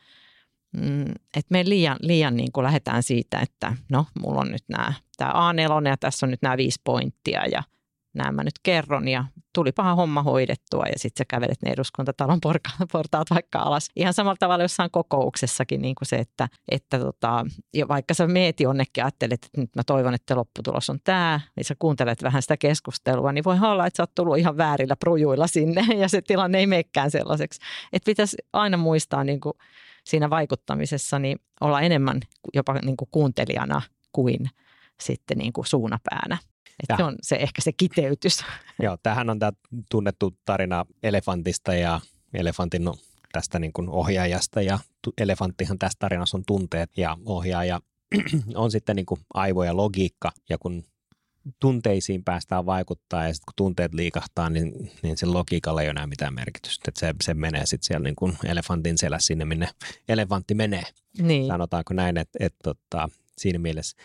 Että me liian, liian niin kuin lähdetään siitä, että no, mulla on nyt nämä, tämä A neljä ja tässä on nyt nämä viisi pointtia ja nämä mä nyt kerron ja tuli paha homma hoidettua ja sitten sä kävelet ne eduskuntatalon portaat vaikka alas. Ihan samalla tavalla jossain kokouksessakin niin kuin se, että, että tota, ja vaikka sä meet jonnekin ajattelet, että nyt mä toivon, että lopputulos on tämä, niin sä kuuntelet vähän sitä keskustelua, niin voi olla, että sä oot tullut ihan väärillä projuilla sinne ja se tilanne ei meekään sellaiseksi. Että pitäisi aina muistaa niin kuin siinä vaikuttamisessa niin olla enemmän jopa niin kuin kuuntelijana kuin sitten niin kuin suunapäänä. Että se on se, ehkä se kiteytys. Joo, tämähän on tämä tunnettu tarina elefantista ja elefantin no, tästä niin kuin ohjaajasta. Ja elefanttihan tässä tarinassa on tunteet ja ohjaaja on sitten niin kuin aivo ja logiikka. Ja kun tunteisiin päästään vaikuttaa ja sitten kun tunteet liikahtaa, niin, niin sen logiikalla ei ole enää mitään merkitystä. Että se, se menee sitten siellä niin kuin elefantin selässä sinne, minne elefantti menee. Niin. Sanotaanko näin, että et, tota, siinä mielessä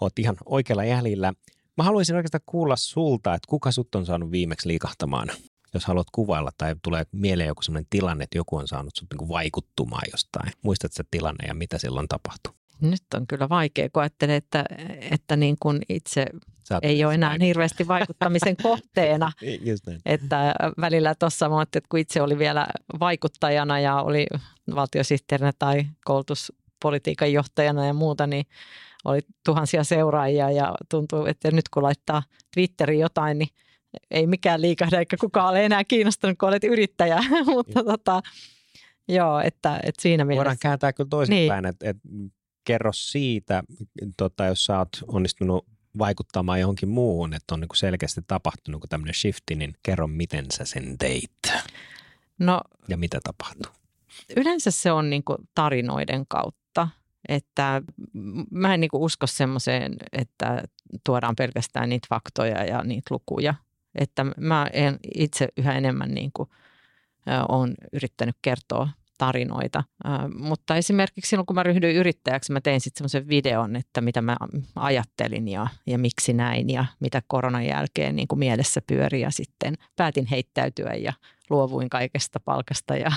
olet ihan oikealla jäljellä. Mä haluaisin oikeastaan kuulla sulta, että kuka sut on saanut viimeksi liikahtamaan, jos haluat kuvailla tai tulee mieleen joku sellainen tilanne, että joku on saanut sut niinku vaikuttumaan jostain. Muistatko se tilanne ja mitä silloin tapahtui? Nyt on kyllä vaikea, kun ajattelee, että, että niin kun itse ei ole enää hirveästi vaikuttamisen kohteena. Että välillä tuossa mä ajattelin, että kun itse oli vielä vaikuttajana ja oli valtiosihteerinä tai koulutuspolitiikan johtajana ja muuta, niin oli tuhansia seuraajia ja tuntuu, että nyt kun laittaa Twitteriin jotain, niin ei mikään liikahda eikä kukaan ole enää kiinnostunut, kun olet yrittäjä. Mutta tota, joo, että, että siinä mielessä. Voidaan kääntää kyllä toisinpäin, niin. että et, kerro siitä, tota, jos sä oot onnistunut vaikuttamaan johonkin muuhun, että on niin kuin selkeästi tapahtunut tämmöinen shifti, niin kerro miten sä sen teit no, ja mitä tapahtuu. Yleensä se on niin kuin tarinoiden kautta. Että mä en niin kuin usko semmoiseen, että tuodaan pelkästään niitä faktoja ja niitä lukuja. Että mä en itse yhä enemmän niin kuin olen yrittänyt kertoa tarinoita. Mutta esimerkiksi silloin, kun mä ryhdyin yrittäjäksi, mä tein sitten semmoisen videon, että mitä mä ajattelin ja, ja miksi näin ja mitä koronan jälkeen niin kuin mielessä pyörii. Ja sitten päätin heittäytyä ja luovuin kaikesta palkasta ja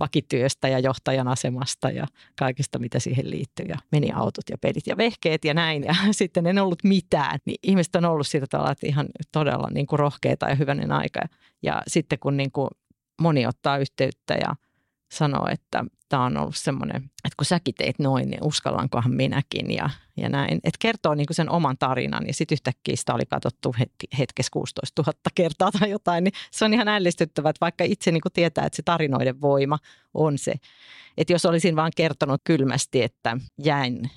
vakityöstä ja johtajan asemasta ja kaikesta, mitä siihen liittyy. Ja meni autot ja pelit ja vehkeet ja näin. Ja sitten en ollut mitään. Niin ihmiset on ollut sillä tavalla, että ihan todella niin kuin rohkeita ja hyvänen aika. Ja sitten kun niin kuin moni ottaa yhteyttä ja sanoo, että tämä on ollut semmoinen, että kun säkin teit noin, niin uskallankohan minäkin ja, ja näin. Että kertoo niin kuin sen oman tarinan ja sitten yhtäkkiä sitä oli katsottu hetkessä kuusitoista tuhatta kertaa tai jotain. Niin se on ihan ällistyttävää, että vaikka itse niin kuin tietää, että se tarinoiden voima on se. Että jos olisin vaan kertonut kylmästi, että jäin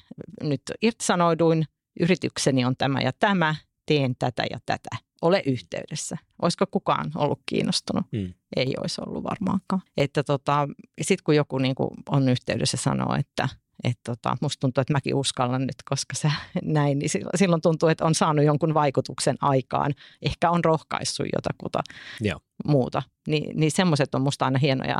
nyt irtisanouduin, yritykseni on tämä ja tämä, teen tätä ja tätä. Ole yhteydessä. Olisiko kukaan ollut kiinnostunut? Hmm. Ei olisi ollut varmaankaan. Että tota, sitten kun joku niin kuin on yhteydessä sanoo, että Et tota, musta tuntuu, että mäkin uskallan nyt, koska sä näin, niin silloin tuntuu, että on saanut jonkun vaikutuksen aikaan. Ehkä on rohkaissut jotakuta Joo. muuta. Ni, niin semmoiset on musta aina hienoja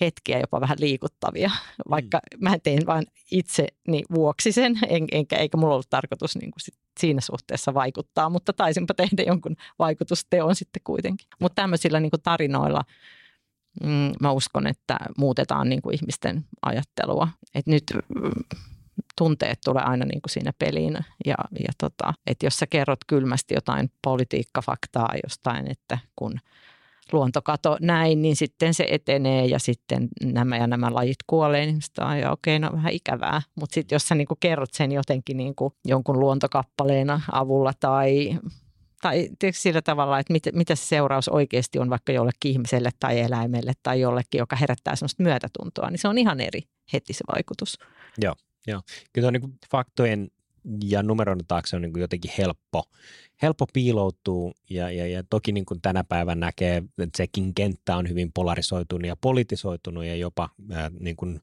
hetkiä, jopa vähän liikuttavia. Vaikka mm. mä tein vain itseni vuoksi sen, en, enkä, eikä mulla ollut tarkoitus niin kuin sit siinä suhteessa vaikuttaa, mutta taisinpa tehdä jonkun vaikutusteon sitten kuitenkin. Mutta tämmöisillä niin kuin tarinoilla mm, mä uskon, että muutetaan niin kuin ihmisten ajattelua. Et nyt mm, tunteet tulee aina niin kuin siinä peliin. Ja, ja tota, et jos sä kerrot kylmästi jotain politiikkafaktaa jostain, että kun luontokato näin, niin sitten se etenee ja sitten nämä ja nämä lajit kuolee, niin sitä on jo okei, okay, no vähän ikävää. Mutta sitten jos sä niinku kerrot sen jotenkin niinku jonkun luontokappaleena avulla tai, tai sillä tavalla, että mit, mitä se seuraus oikeasti on vaikka jollekin ihmiselle tai eläimelle tai jollekin, joka herättää sellaista myötätuntoa, niin se on ihan eri heti se vaikutus. Joo, joo. Kyllä on niinku faktojen ja numeron taakse on niin kuin jotenkin helppo, helppo piiloutua ja, ja, ja toki niin kuin tänä päivänä näkee, että sekin kenttä on hyvin polarisoitunut ja politisoitunut ja jopa äh, niin kuin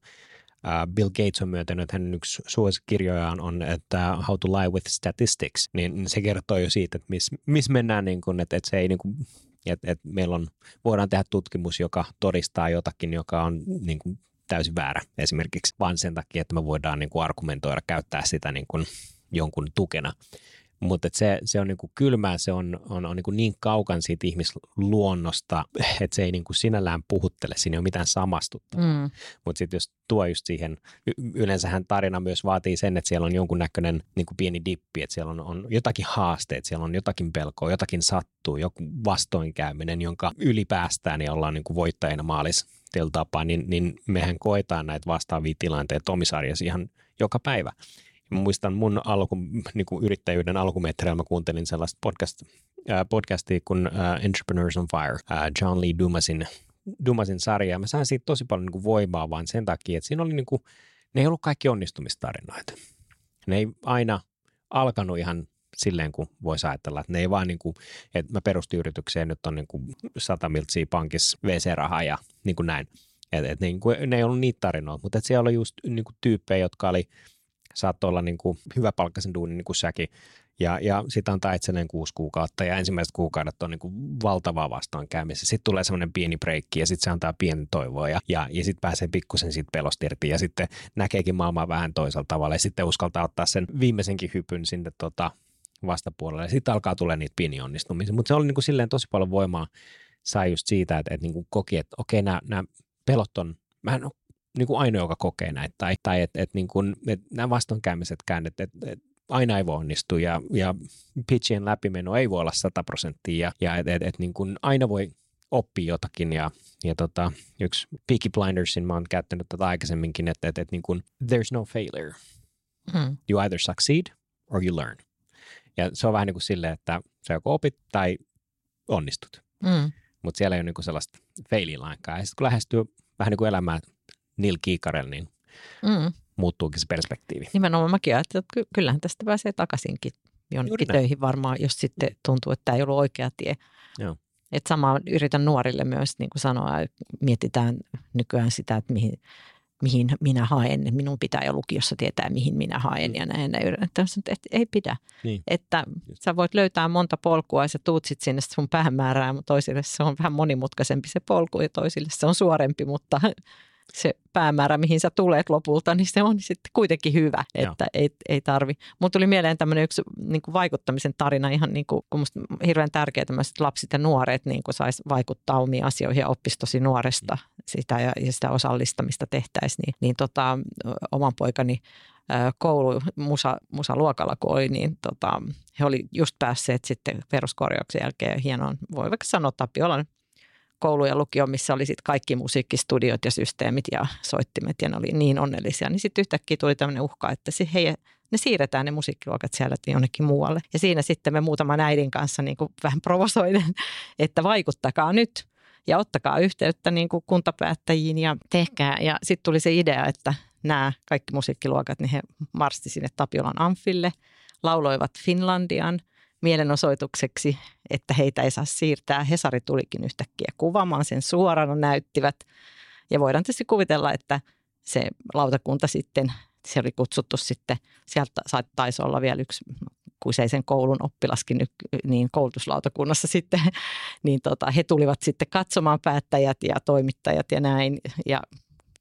äh, Bill Gates on myötänyt, että hänen yksi suosikkirjojaan on, että How to Lie with Statistics, niin se kertoo jo siitä, että missä mis mennään, niin kuin, että, että se ei niin kuin, että, että meillä on, voidaan tehdä tutkimus, joka todistaa jotakin, joka on niin kuin täysin väärä esimerkiksi, vaan sen takia, että me voidaan niin kuin argumentoida, käyttää sitä niin kuin jonkun tukena. Mutta se, se on niin kuin kylmää, se on, on, on niin kuin niin kaukan siitä ihmisluonnosta, että se ei niin kuin sinällään puhuttele, siinä ei ole mitään samastuttavaa. Mm. Mutta sitten jos tuo just siihen, yleensähän tarina myös vaatii sen, että siellä on jonkunnäköinen niin kuin pieni dippi, että siellä on, on jotakin haasteet, siellä on jotakin pelkoa, jotakin sattuu, joku vastoinkäyminen, jonka ylipäästään ja ollaan niin kuin voittajana maalis. Tapaa, niin, niin mehän koetaan näitä vastaavia tilanteita omisarjassa ihan joka päivä. Mä muistan mun alku, niin kuin yrittäjyyden alkumetreillä mä kuuntelin sellaista podcast, äh, podcastia kuin äh, Entrepreneurs on Fire, äh, John Lee Dumasin, Dumasin sarjaa. Mä sain siitä tosi paljon niin kuin voimaa vaan sen takia, että siinä oli niin kuin, ne ei ollut kaikki onnistumistarinoita. Ne ei aina alkanut ihan silleen, kun voisi ajatella, että ne ei vaan niin kuin, että mä perustin yritykseen, nyt on niin kuin sata miltsiä pankissa vee see-rahaa ja niin kuin näin. Et, et niin kuin, ne ei ollut niitä tarinoita, mutta siellä oli just niin kuin tyyppejä, jotka oli, saattoi olla niin kuin hyväpalkkaisen duunin niin kuin säkin ja, ja sitten antaa itselleen kuusi kuukautta ja ensimmäiset kuukaudet on niin kuin valtavaa vastoinkäymistä. Sitten tulee semmoinen pieni breikki ja sitten se antaa pienen toivoa ja, ja, ja sitten pääsee pikkusen siitä pelosta irti ja sitten näkeekin maailmaa vähän toisella tavalla ja sitten uskaltaa ottaa sen viimeisenkin hypyn sinne tota, vastapuolelle. Sitten alkaa tulla niitä pieniä onnistumisia, mutta se oli niin kuin silleen tosi paljon voimaa sai just siitä, että, että niin kuin koki, että okei, nämä, nämä pelot on, mä en ole niin kuin ainoa, joka kokee näitä, tai, tai että, että, niin kuin, että nämä vastoinkäymisetkään, että, että, että aina ei voi onnistua, ja, ja pitchien läpimeno ei voi olla sata prosenttia, ja että, että, että niin kuin aina voi oppia jotakin, ja, ja tota, yksi Peaky Blindersin, mä oon käyttänyt tätä aikaisemminkin, että, että, että niin kuin, there's no failure. Mm. You either succeed or you learn. Ja se on vähän niin kuin silleen, että sä joko opit tai onnistut, mm. mutta siellä ei ole niin kuin sellaista feililainkaa. Ja sitten kun lähestyy vähän niin kuin elämää niillä kiikarella, niin mm. muuttuukin se perspektiivi. Nimenomaan mäkin ajattelin, että kyllähän tästä pääsee takaisinkin jonnekin töihin varmaan, jos sitten tuntuu, että tämä ei ollut oikea tie. Joo. Et samaa yritän nuorille myös niin kuin sanoa, mietitään nykyään sitä, että mihin... mihin minä haen, minun pitää jo lukiossa tietää, mihin minä haen ja näin. Että ei pidä. Niin. Että sä voit löytää monta polkua ja sä tuut sit sinne sun päämäärään, mutta toisille se on vähän monimutkaisempi se polku ja toisille se on suorempi, mutta se päämäärä, mihin sä tulet lopulta, niin se on sitten kuitenkin hyvä, että ei, ei tarvi. Mun tuli mieleen tämmöinen yksi niin kuin vaikuttamisen tarina ihan niin kuin, kun musta hirveän tärkeää tämmöiset lapset ja nuoret niin kuin sais vaikuttaa omiin asioihin ja oppisi tosi nuoresta mm. sitä ja, ja sitä osallistamista tehtäisiin. Niin, niin tota, oman poikani koulu, musa, musaluokalla kun oli, niin tota, he oli just päässeet sitten peruskorjauksen jälkeen hienoon, voi vaikka sanoa Tapiolan Koulu ja lukio, missä oli sitten kaikki musiikkistudiot ja systeemit ja soittimet ja ne oli niin onnellisia. Niin sitten yhtäkkiä tuli tämmöinen uhka, että se, hei, ne siirretään ne musiikkiluokat siellä jonnekin muualle. Ja siinä sitten me muutaman äidin kanssa niin kuin vähän provosoiden, että vaikuttakaa nyt ja ottakaa yhteyttä niin kuin kuntapäättäjiin ja tehkää. Ja sitten tuli se idea, että nämä kaikki musiikkiluokat, niin he marsti sinne Tapiolan amfille, lauloivat Finlandian mielenosoitukseksi, että heitä ei saa siirtää. Hesari tulikin yhtäkkiä kuvaamaan sen suorana, näyttivät. Ja voidaan tietysti kuvitella, että se lautakunta sitten se oli kutsuttu sitten, sieltä taisi olla vielä yksi kuseisen koulun oppilaskin niin koulutuslautakunnassa sitten, niin tota, he tulivat sitten katsomaan päättäjät ja toimittajat ja näin, ja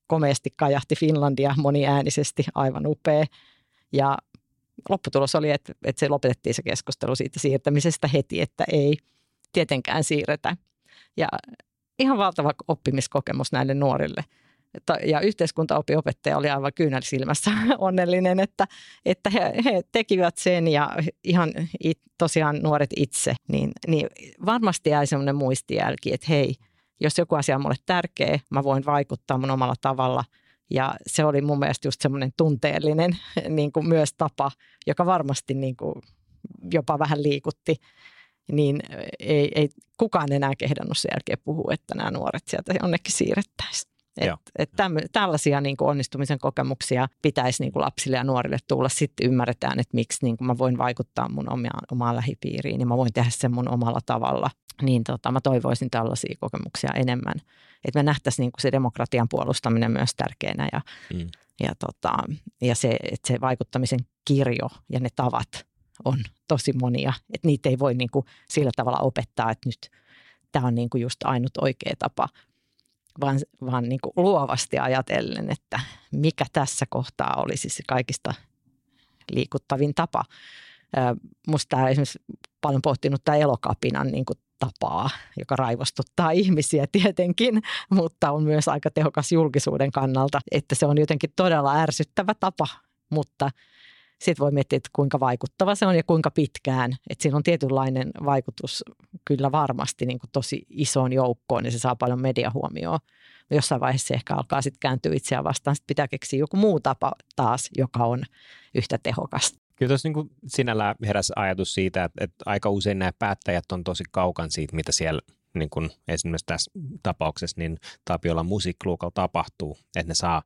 komeasti kajahti Finlandia moniäänisesti, aivan upea, ja lopputulos oli, että, että se lopetettiin se keskustelu siitä siirtämisestä heti, että ei tietenkään siirretä. Ja ihan valtava oppimiskokemus näille nuorille. Ja yhteiskuntaopinopettaja oli aivan kyynel silmässä onnellinen, että, että he, he tekivät sen ja ihan it, tosiaan nuoret itse. Niin, niin varmasti jäi semmoinen muistijälki, että hei, jos joku asia on mulle tärkeä, mä voin vaikuttaa mun omalla tavalla. Ja se oli mun mielestä just semmoinen tunteellinen niin kuin myös tapa, joka varmasti niin kuin jopa vähän liikutti. Niin ei, ei kukaan enää kehdannut sen jälkeen puhua, että nämä nuoret sieltä jonnekin siirrettäisiin. Et, et tämmö, tällaisia niin kuin onnistumisen kokemuksia pitäisi niin kuin lapsille ja nuorille tulla. Sitten ymmärretään, että miksi niin kuin mä voin vaikuttaa mun omaan, omaan lähipiiriin ja mä voin tehdä sen mun omalla tavalla. Niin tota, mä toivoisin tällaisia kokemuksia enemmän. Että me nähtäisiin niin kuin se demokratian puolustaminen myös tärkeänä ja, mm. ja, tota, ja se, että se vaikuttamisen kirjo ja ne tavat on tosi monia. Että niitä ei voi niin kuin sillä tavalla opettaa, että nyt tämä on niin kuin just ainut oikea tapa. Vaan, vaan niin kuin luovasti ajatellen, että mikä tässä kohtaa olisi se kaikista liikuttavin tapa. Musta tämä esimerkiksi paljon pohtinut tämä elokapinan niin kuin tapaa, joka raivostuttaa ihmisiä tietenkin, mutta on myös aika tehokas julkisuuden kannalta, että se on jotenkin todella ärsyttävä tapa, mutta sitten voi miettiä, että kuinka vaikuttava se on ja kuinka pitkään. Että siinä on tietynlainen vaikutus kyllä varmasti niin kuin tosi isoon joukkoon ja se saa paljon mediahuomioon. Jossain vaiheessa se ehkä alkaa sitten kääntyä itseään vastaan. Sitten pitää keksiä joku muu tapa taas, joka on yhtä tehokasta. Kyllä tuossa niin sinällään heräsi ajatus siitä, että, että aika usein nämä päättäjät on tosi kaukan siitä, mitä siellä niin kuin esimerkiksi tässä tapauksessa niin Tapiolan musiikkiluokalla tapahtuu, että ne saa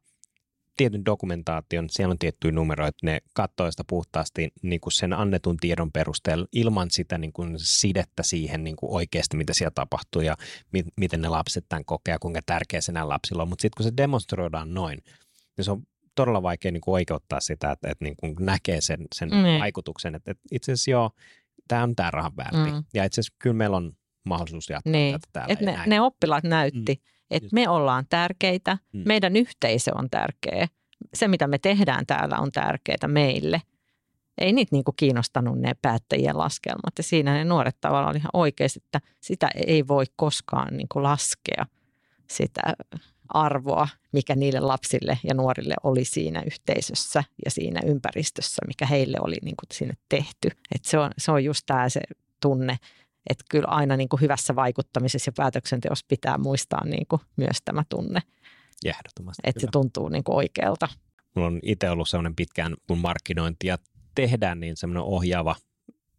tietyn dokumentaation, siellä on tiettyjä numeroita, ne katsoo sitä puhtaasti niin kuin sen annetun tiedon perusteella ilman sitä niin kuin sidettä siihen niin kuin oikeasti, mitä siellä tapahtuu ja mi- miten ne lapset tämän kokee ja kuinka tärkeä se nämä lapsilla on. Mutta sitten kun se demonstroidaan noin, niin se on todella vaikea niin kuin oikeuttaa sitä, että, että niin kuin näkee sen, sen mm. vaikutuksen, että, että itse asiassa joo, tämä on tämä rahan väärti. Mm. Ja itse asiassa kyllä meillä on mahdollisuus jatkaa niin, tätä täällä. Et ne, ne oppilaat näytti. Mm. Että me ollaan tärkeitä, mm. meidän yhteisö on tärkeä, se mitä me tehdään täällä on tärkeää meille. Ei niitä niinku kiinnostanut ne päättäjien laskelmat ja siinä ne nuoret tavallaan oli ihan oikeasti, että sitä ei voi koskaan niinku laskea sitä arvoa, mikä niille lapsille ja nuorille oli siinä yhteisössä ja siinä ympäristössä, mikä heille oli niinku sinne tehty. Et se on, se on just tämä se tunne. Että kyllä aina niin kuin hyvässä vaikuttamisessa ja päätöksenteossa pitää muistaa niin kuin myös tämä tunne. Jähdottomasti. Että se tuntuu niin kuin oikealta. Mulla on itse ollut sellainen pitkään, kun markkinointia tehdään, niin semmoinen ohjaava,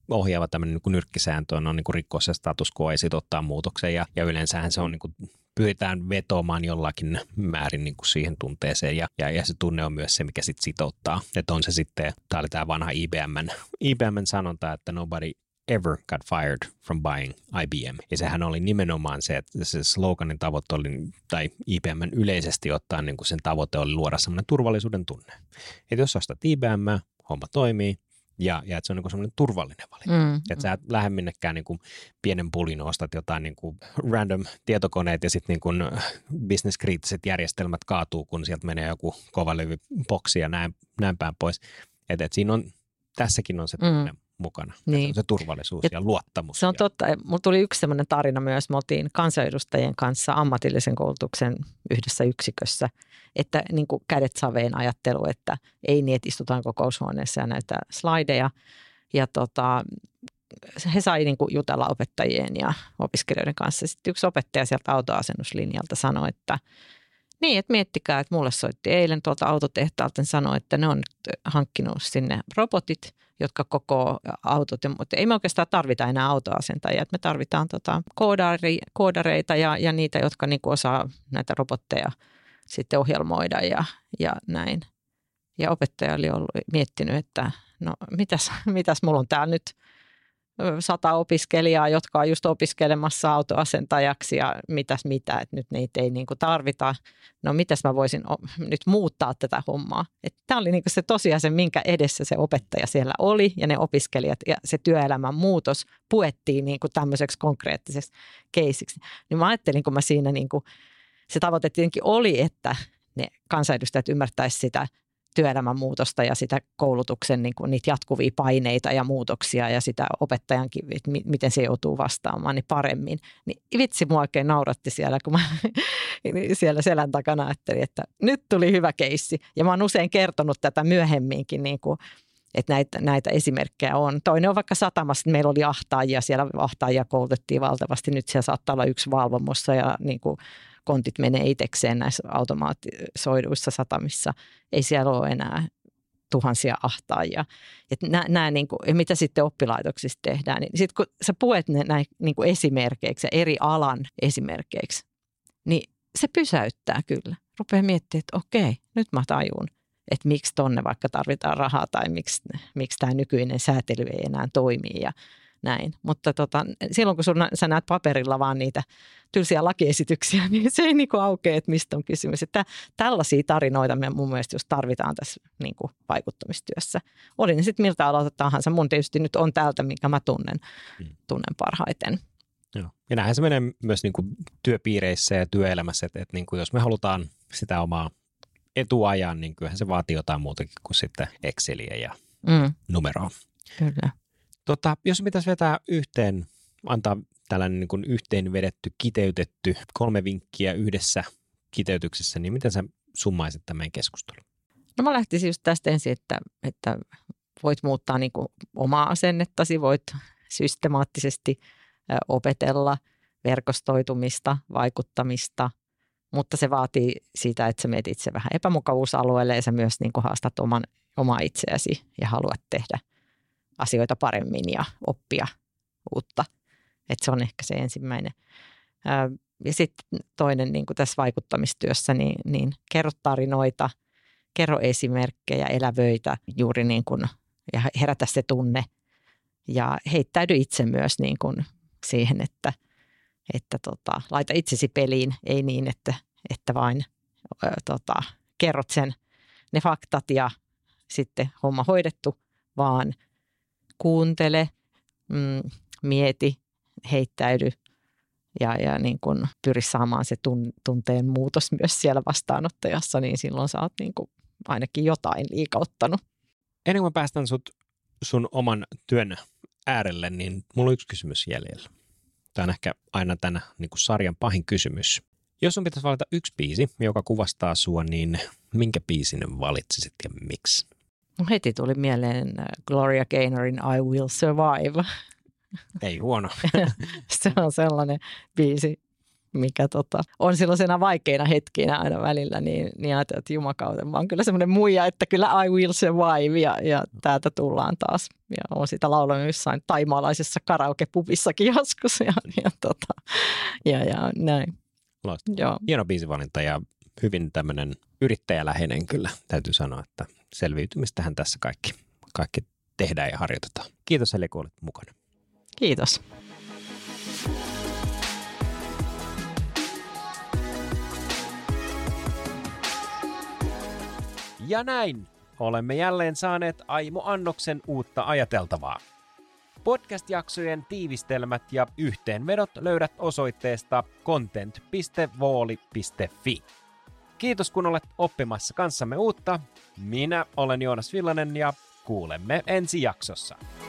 ohjaava tämmöinen niin kuin nyrkkisääntö on niin kuin rikkoa se status quo ja sitten ottaa muutoksen. Ja, ja yleensähän se on niin kuin, pyritään vetoamaan jollakin määrin niin kuin siihen tunteeseen. Ja, ja, ja se tunne on myös se, mikä sitten sitouttaa. Että on se sitten, tämä oli tämä vanha I B M sanonta, että nobody ever got fired from buying I B M. Ja sehän oli nimenomaan se, että se sloganin tavoite oli, tai I B M yleisesti ottaen niin kuin sen tavoite oli luoda semmoinen turvallisuuden tunne. Että jos ostat I B M, homma toimii, ja, ja että se on niin semmoinen turvallinen valinta. Mm, että mm. sä et lähde minnekään niin kuin pienen pulin, ostat jotain niin kuin random tietokoneet ja sitten niin business-kriittiset järjestelmät kaatuu, kun sieltä menee joku kovalevy boksi ja näin, näin päin pois. Että et siinä on, tässäkin on se tunne. Mm. mukana. Niin. Se, se turvallisuus ja, ja luottamus. Se on ja... totta. Mulla tuli yksi sellainen tarina myös. Me oltiin kansanedustajien kanssa ammatillisen koulutuksen yhdessä yksikössä, että niin kuin kädet saveen ajattelu, että ei niin, että istutaan kokoushuoneessa ja näitä slaideja. Ja tota, he sai niin kuin jutella opettajien ja opiskelijoiden kanssa. Sitten yksi opettaja sieltä autoasennuslinjalta sanoi, että niin, että miettikää, että mulle soitti eilen tuolta autotehtaalta, niin sanoi, että ne on hankkinut sinne robotit, jotka koko autot, mutta ei me oikeastaan tarvita enää autoasentajia, että me tarvitaan tota koodari, koodareita ja, ja niitä, jotka niinku osaa näitä robotteja sitten ohjelmoida ja, ja näin. Ja opettaja oli ollut miettinyt, että no mitäs, mitäs mulla on täällä nyt sata opiskelijaa, jotka on just opiskelemassa autoasentajaksi ja mitäs mitä, että nyt niitä ei niinku tarvita. No mitäs mä voisin nyt muuttaa tätä hommaa. Tämä oli niinku se tosiasia, minkä edessä se opettaja siellä oli ja ne opiskelijat ja se työelämän muutos puettiin niinku tämmöiseksi konkreettiseksi keisiksi. Niin mä ajattelin, kun mä siinä niinku, se tavoite tietenkin oli, että ne kansanedustajat ymmärtäisivät sitä työelämän muutosta ja sitä koulutuksen niin kuin niitä jatkuvia paineita ja muutoksia ja sitä opettajankin, että miten se joutuu vastaamaan, niin paremmin. Niin vitsi, mua oikein nauratti siellä, kun mä siellä selän takana ajattelin, että nyt tuli hyvä keissi. Ja mä oon usein kertonut tätä myöhemminkin, niin kuin, että näitä, näitä esimerkkejä on. Toinen on vaikka satamassa, meillä oli ahtaajia, siellä ahtaajia koulutettiin valtavasti, nyt siellä saattaa olla yksi valvomossa ja niin kuin kontit menee itsekseen näissä automaattisoiduissa satamissa. Ei siellä ole enää tuhansia ahtaajia. Et nää, nää niinku, mitä sitten oppilaitoksissa tehdään? Niin sitten kun sä puet ne näin niinku esimerkkeiksi ja eri alan esimerkkeiksi, niin se pysäyttää kyllä. Rupeaa miettimään, että okei, nyt mä tajun, että miksi tonne vaikka tarvitaan rahaa tai miksi, miksi tämä nykyinen säätely ei enää toimi ja näin. Mutta tota, silloin kun sun, sä näet paperilla vaan niitä tylsiä lakiesityksiä, niin se ei niinku aukea, että mistä on kysymys. Että tällaisia tarinoita me mun mielestä just tarvitaan tässä niinku vaikuttamistyössä. Oli ne sitten miltä alalta tahansa. Mun tietysti nyt on täältä, minkä mä tunnen, tunnen parhaiten. Joo. Ja näinhän se menee myös niinku työpiireissä ja työelämässä, että et niinku jos me halutaan sitä omaa etuajan, niin kyllähän se vaatii jotain muutakin kuin sitten Exceliä ja mm. numeroa. Kyllä. Tota, jos pitäisi vetää yhteen, antaa tällainen niin kuin yhteenvedetty, kiteytetty, kolme vinkkiä yhdessä kiteytyksessä, niin miten sä summaisit tämän keskustelun? No mä lähtisin just tästä ensin, että, että voit muuttaa niin kuin omaa asennettasi, voit systemaattisesti opetella verkostoitumista, vaikuttamista, mutta se vaatii sitä, että sä meet itse vähän epämukavuusalueelle ja sä myös niin kuin haastat oman, omaa itseäsi ja haluat tehdä asioita paremmin ja oppia uutta. Että se on ehkä se ensimmäinen. Ja sitten toinen niin kuin tässä vaikuttamistyössä, niin, niin kerro tarinoita, kerro esimerkkejä, elävöitä juuri niin kuin, ja herätä se tunne. Ja heittäydy itse myös niin kuin siihen, että, että tota, laita itsesi peliin, ei niin, että, että vain ö, tota, kerrot sen ne faktat ja sitten homma hoidettu, vaan kuuntele, mm, mieti, heittäydy ja, ja niin kun pyri saamaan se tun, tunteen muutos myös siellä vastaanottajassa, niin silloin sä oot niin kun ainakin jotain liikauttanut. Ennen kuin mä päästän sut sun oman työn äärelle, niin mulla on yksi kysymys jäljellä. Tämä on ehkä aina tämän niin kun sarjan pahin kysymys. Jos sun pitäisi valita yksi biisi, joka kuvastaa sua, niin minkä biisin valitsisit ja miksi? No heti tuli mieleen Gloria Gaynorin I Will Survive. Ei huono. Se on sellainen biisi, mikä tota, on silloisena vaikeina hetkinä aina välillä, niin, niin ajattelin, että jumakauten. Mä oon kyllä semmoinen muija, että kyllä I Will Survive ja, ja täältä tullaan taas. Ja oon siitä laulanut jossain taimaalaisessa karaokepupissakin joskus ja, ja, tota, ja, ja näin. Joo. Hieno biisivalinta ja hyvin tämmöinen yrittäjäläheinen kyllä, täytyy sanoa, että selviytymistähän tässä kaikki, kaikki tehdään ja harjoitetaan. Kiitos Heljä, kun olet mukana. Kiitos. Ja näin olemme jälleen saaneet Aimo Annoksen uutta ajateltavaa. Podcast-jaksojen tiivistelmät ja yhteenvedot löydät osoitteesta content piste vooli piste fi. Kiitos, kun olet oppimassa kanssamme uutta. Minä olen Joonas Villanen ja kuulemme ensi jaksossa.